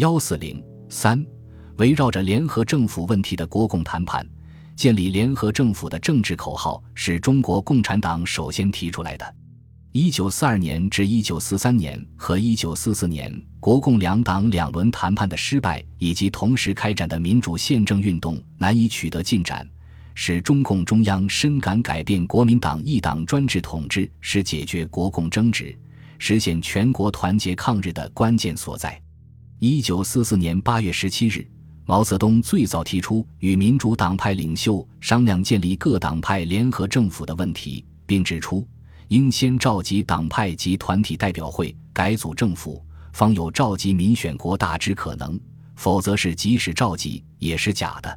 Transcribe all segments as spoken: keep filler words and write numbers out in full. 一四零 三、围绕着联合政府问题的国共谈判，建立联合政府的政治口号是中国共产党首先提出来的。一九四二年至一九四三年和一九四四年国共两党两轮谈判的失败，以及同时开展的民主宪政运动难以取得进展，使中共中央深感改变国民党一党专制统治是解决国共争执、实现全国团结抗日的关键所在。一九四四年八月十七日，毛泽东最早提出与民主党派领袖商量建立各党派联合政府的问题，并指出应先召集党派及团体代表会，改组政府，方有召集民选国大之可能，否则是即使召集也是假的。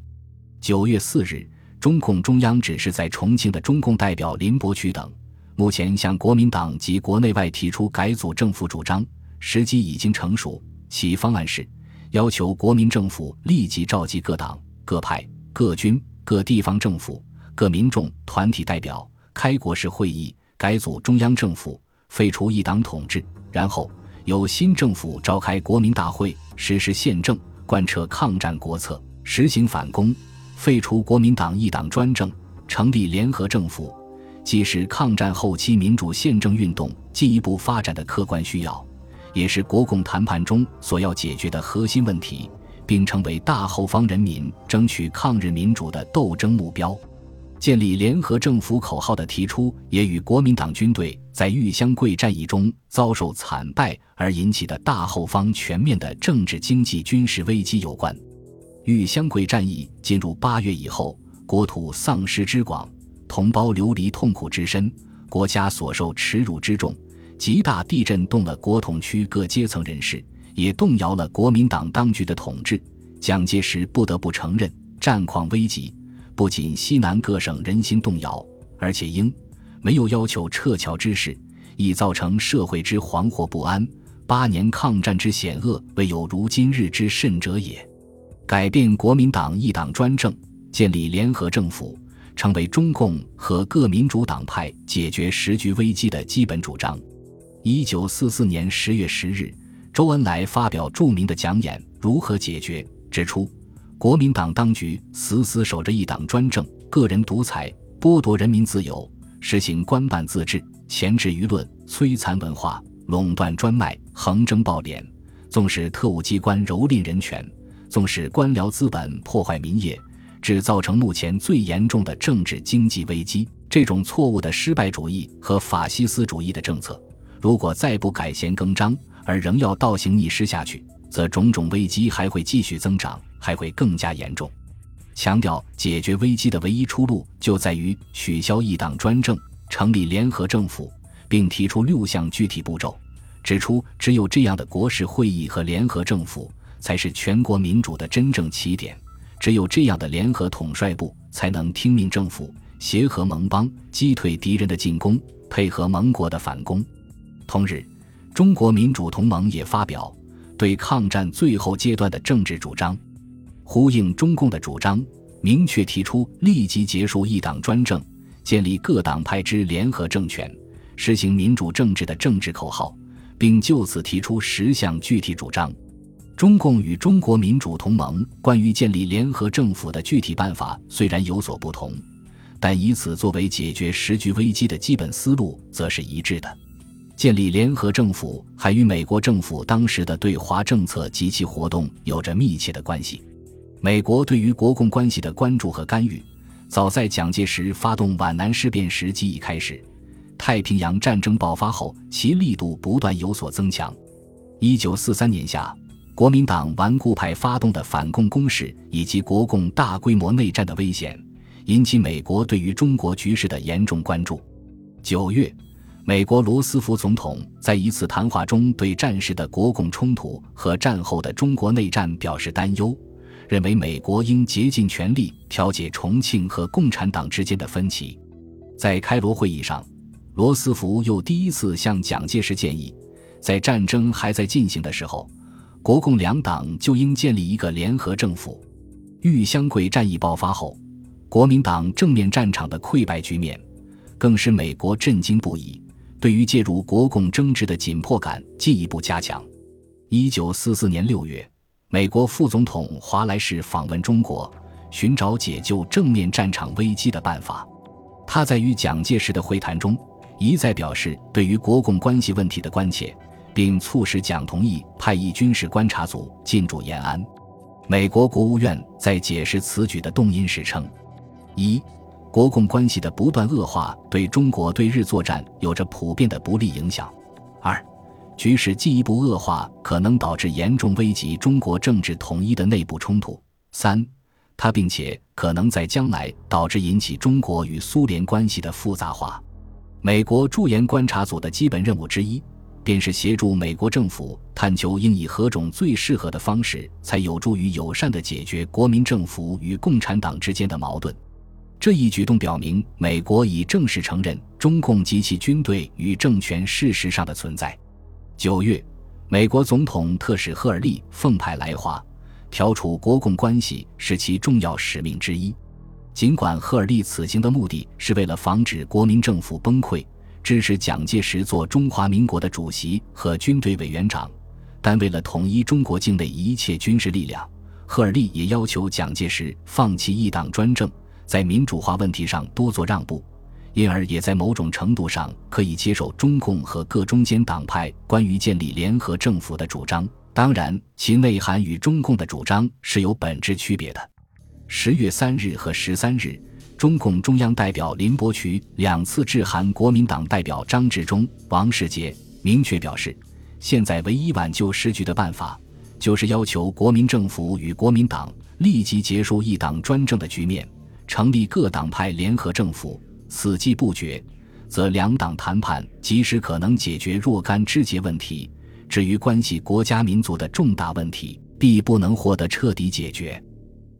九月四日，中共中央指示在重庆的中共代表林伯渠等目前向国民党及国内外提出改组政府主张，时机已经成熟，其方案是要求国民政府立即召集各党、各派、各军、各地方政府、各民众团体代表，开国事会议，改组中央政府，废除一党统治，然后由新政府召开国民大会，实施宪政，贯彻抗战国策，实行反攻，废除国民党一党专政，成立联合政府，既是抗战后期民主宪政运动进一步发展的客观需要，也是国共谈判中所要解决的核心问题，并成为大后方人民争取抗日民主的斗争目标。建立联合政府口号的提出，也与国民党军队在豫湘桂战役中遭受惨败而引起的大后方全面的政治经济军事危机有关。豫湘桂战役进入八月以后，国土丧失之广，同胞流离痛苦之深，国家所受耻辱之重，极大地震动了国统区各阶层人士，也动摇了国民党当局的统治。蒋介石不得不承认，战况危急，不仅西南各省人心动摇，而且英没有要求撤侨之事，已造成社会之惶惑不安，八年抗战之险恶，未有如今日之甚者也。改变国民党一党专政，建立联合政府，成为中共和各民主党派解决时局危机的基本主张。一九四四年十月十日，周恩来发表著名的讲演《如何解决》，指出国民党当局死死守着一党专政、个人独裁，剥夺人民自由，实行官办自治，钳制舆论，摧残文化，垄断专卖，横征暴敛，纵使特务机关蹂躏人权，纵使官僚资本破坏民业，只造成目前最严重的政治经济危机。这种错误的失败主义和法西斯主义的政策，如果再不改弦更张，而仍要倒行逆施下去，则种种危机还会继续增长，还会更加严重。强调解决危机的唯一出路就在于取消一党专政，成立联合政府，并提出六项具体步骤，指出只有这样的国事会议和联合政府才是全国民主的真正起点，只有这样的联合统帅部才能听命政府，协和盟邦，击退敌人的进攻，配合盟国的反攻。同日，中国民主同盟也发表对抗战最后阶段的政治主张，呼应中共的主张，明确提出立即结束一党专政，建立各党派之联合政权，实行民主政治的政治口号，并就此提出十项具体主张。中共与中国民主同盟关于建立联合政府的具体办法虽然有所不同，但以此作为解决时局危机的基本思路则是一致的。建立联合政府还与美国政府当时的对华政策及其活动有着密切的关系。美国对于国共关系的关注和干预，早在蒋介石发动皖南事变时即已开始，太平洋战争爆发后，其力度不断有所增强。一九四三年夏，国民党顽固派发动的反共攻势以及国共大规模内战的危险，引起美国对于中国局势的严重关注。九月，美国罗斯福总统在一次谈话中对战时的国共冲突和战后的中国内战表示担忧，认为美国应竭尽全力调解重庆和共产党之间的分歧。在开罗会议上，罗斯福又第一次向蒋介石建议，在战争还在进行的时候，国共两党就应建立一个联合政府。豫湘桂战役爆发后，国民党正面战场的溃败局面，更使美国震惊不已，对于介入国共争执的紧迫感进一步加强。一九四四年六月，美国副总统华莱士访问中国，寻找解救正面战场危机的办法。他在与蒋介石的会谈中一再表示对于国共关系问题的关切，并促使蒋同意派一军事观察组进驻延安。美国国务院在解释此举的动因时称，一、国共关系的不断恶化对中国对日作战有着普遍的不利影响；二、局势进一步恶化可能导致严重危及中国政治统一的内部冲突；三、它并且可能在将来导致引起中国与苏联关系的复杂化。美国驻延观察组的基本任务之一便是协助美国政府探求应以何种最适合的方式才有助于友善地解决国民政府与共产党之间的矛盾。这一举动表明美国已正式承认中共及其军队与政权事实上的存在。九月，美国总统特使赫尔利奉派来华，调处国共关系是其重要使命之一。尽管赫尔利此行的目的是为了防止国民政府崩溃，支持蒋介石做中华民国的主席和军队委员长，但为了统一中国境内一切军事力量，赫尔利也要求蒋介石放弃一党专政，在民主化问题上多做让步，因而也在某种程度上可以接受中共和各中间党派关于建立联合政府的主张，当然其内涵与中共的主张是有本质区别的。十月三日和十三日，中共中央代表林伯渠两次致函国民党代表张治中、王世杰，明确表示现在唯一挽救时局的办法就是要求国民政府与国民党立即结束一党专政的局面，成立各党派联合政府，此计不决则两党谈判即使可能解决若干枝节问题，至于关系国家民族的重大问题必不能获得彻底解决。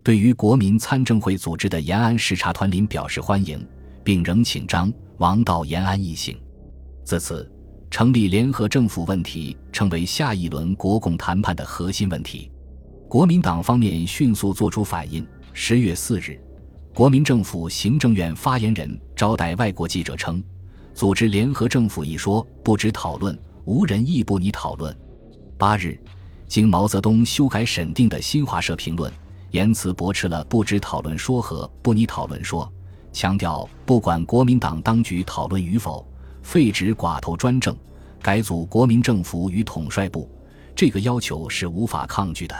对于国民参政会组织的延安视察团，林表示欢迎，并仍请张、王到延安一行。自此，成立联合政府问题成为下一轮国共谈判的核心问题。国民党方面迅速作出反应。十月四日，国民政府行政院发言人招待外国记者称，组织联合政府一说不止讨论，无人亦不拟讨论。八日，经毛泽东修改审定的新华社评论言辞驳斥了不只讨论说和不拟讨论说，强调不管国民党当局讨论与否，废止寡头专政，改组国民政府与统帅部，这个要求是无法抗拒的。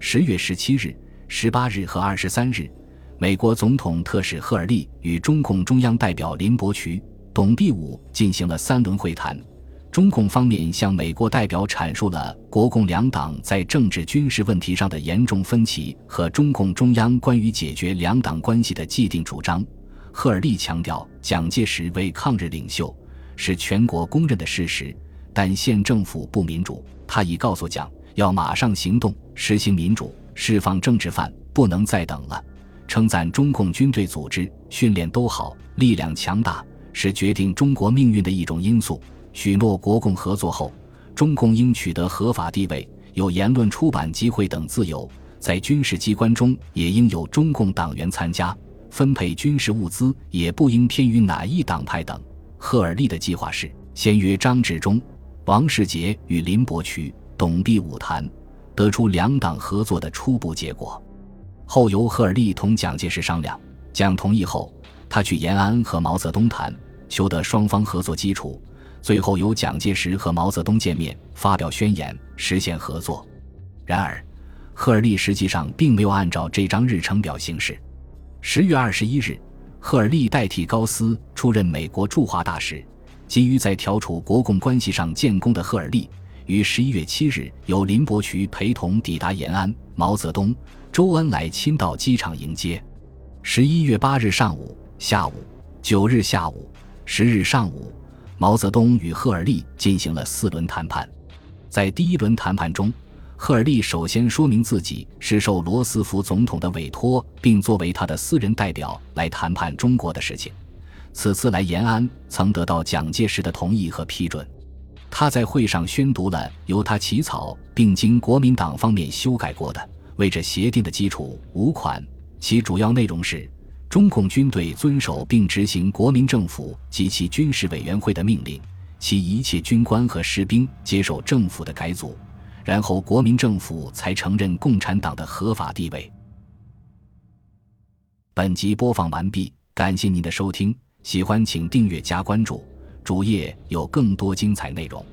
十月十七日、十八日和二十三日，美国总统特使赫尔利与中共中央代表林伯渠、董必武进行了三轮会谈。中共方面向美国代表阐述了国共两党在政治军事问题上的严重分歧和中共中央关于解决两党关系的既定主张。赫尔利强调蒋介石为抗日领袖是全国公认的事实，但县政府不民主，他已告诉蒋要马上行动，实行民主，释放政治犯，不能再等了，称赞中共军队组织训练都好，力量强大，是决定中国命运的一种因素，许诺国共合作后中共应取得合法地位，有言论出版集会等自由，在军事机关中也应有中共党员参加，分配军事物资也不应偏于哪一党派等。赫尔利的计划是先约张治中、王世杰与林伯渠、董必武谈，得出两党合作的初步结果，后由赫尔利同蒋介石商量，蒋同意后他去延安和毛泽东谈，求得双方合作基础，最后由蒋介石和毛泽东见面发表宣言，实现合作。然而赫尔利实际上并没有按照这张日程表行事。十月二十一日，赫尔利代替高斯出任美国驻华大使，急于在调处国共关系上建功的赫尔利于十一月七日由林伯渠陪同抵达延安，毛泽东、周恩来亲到机场迎接。十一月八日上午、下午、九日下午、十日上午，毛泽东与赫尔利进行了四轮谈判。在第一轮谈判中，赫尔利首先说明自己是受罗斯福总统的委托，并作为他的私人代表来谈判中国的事情。此次来延安曾得到蒋介石的同意和批准。他在会上宣读了由他起草并经国民党方面修改过的为这协定的基础五款，其主要内容是中共军队遵守并执行国民政府及其军事委员会的命令，其一切军官和士兵接受政府的改组，然后国民政府才承认共产党的合法地位。本集播放完毕，感谢您的收听，喜欢请订阅加关注，主页有更多精彩内容。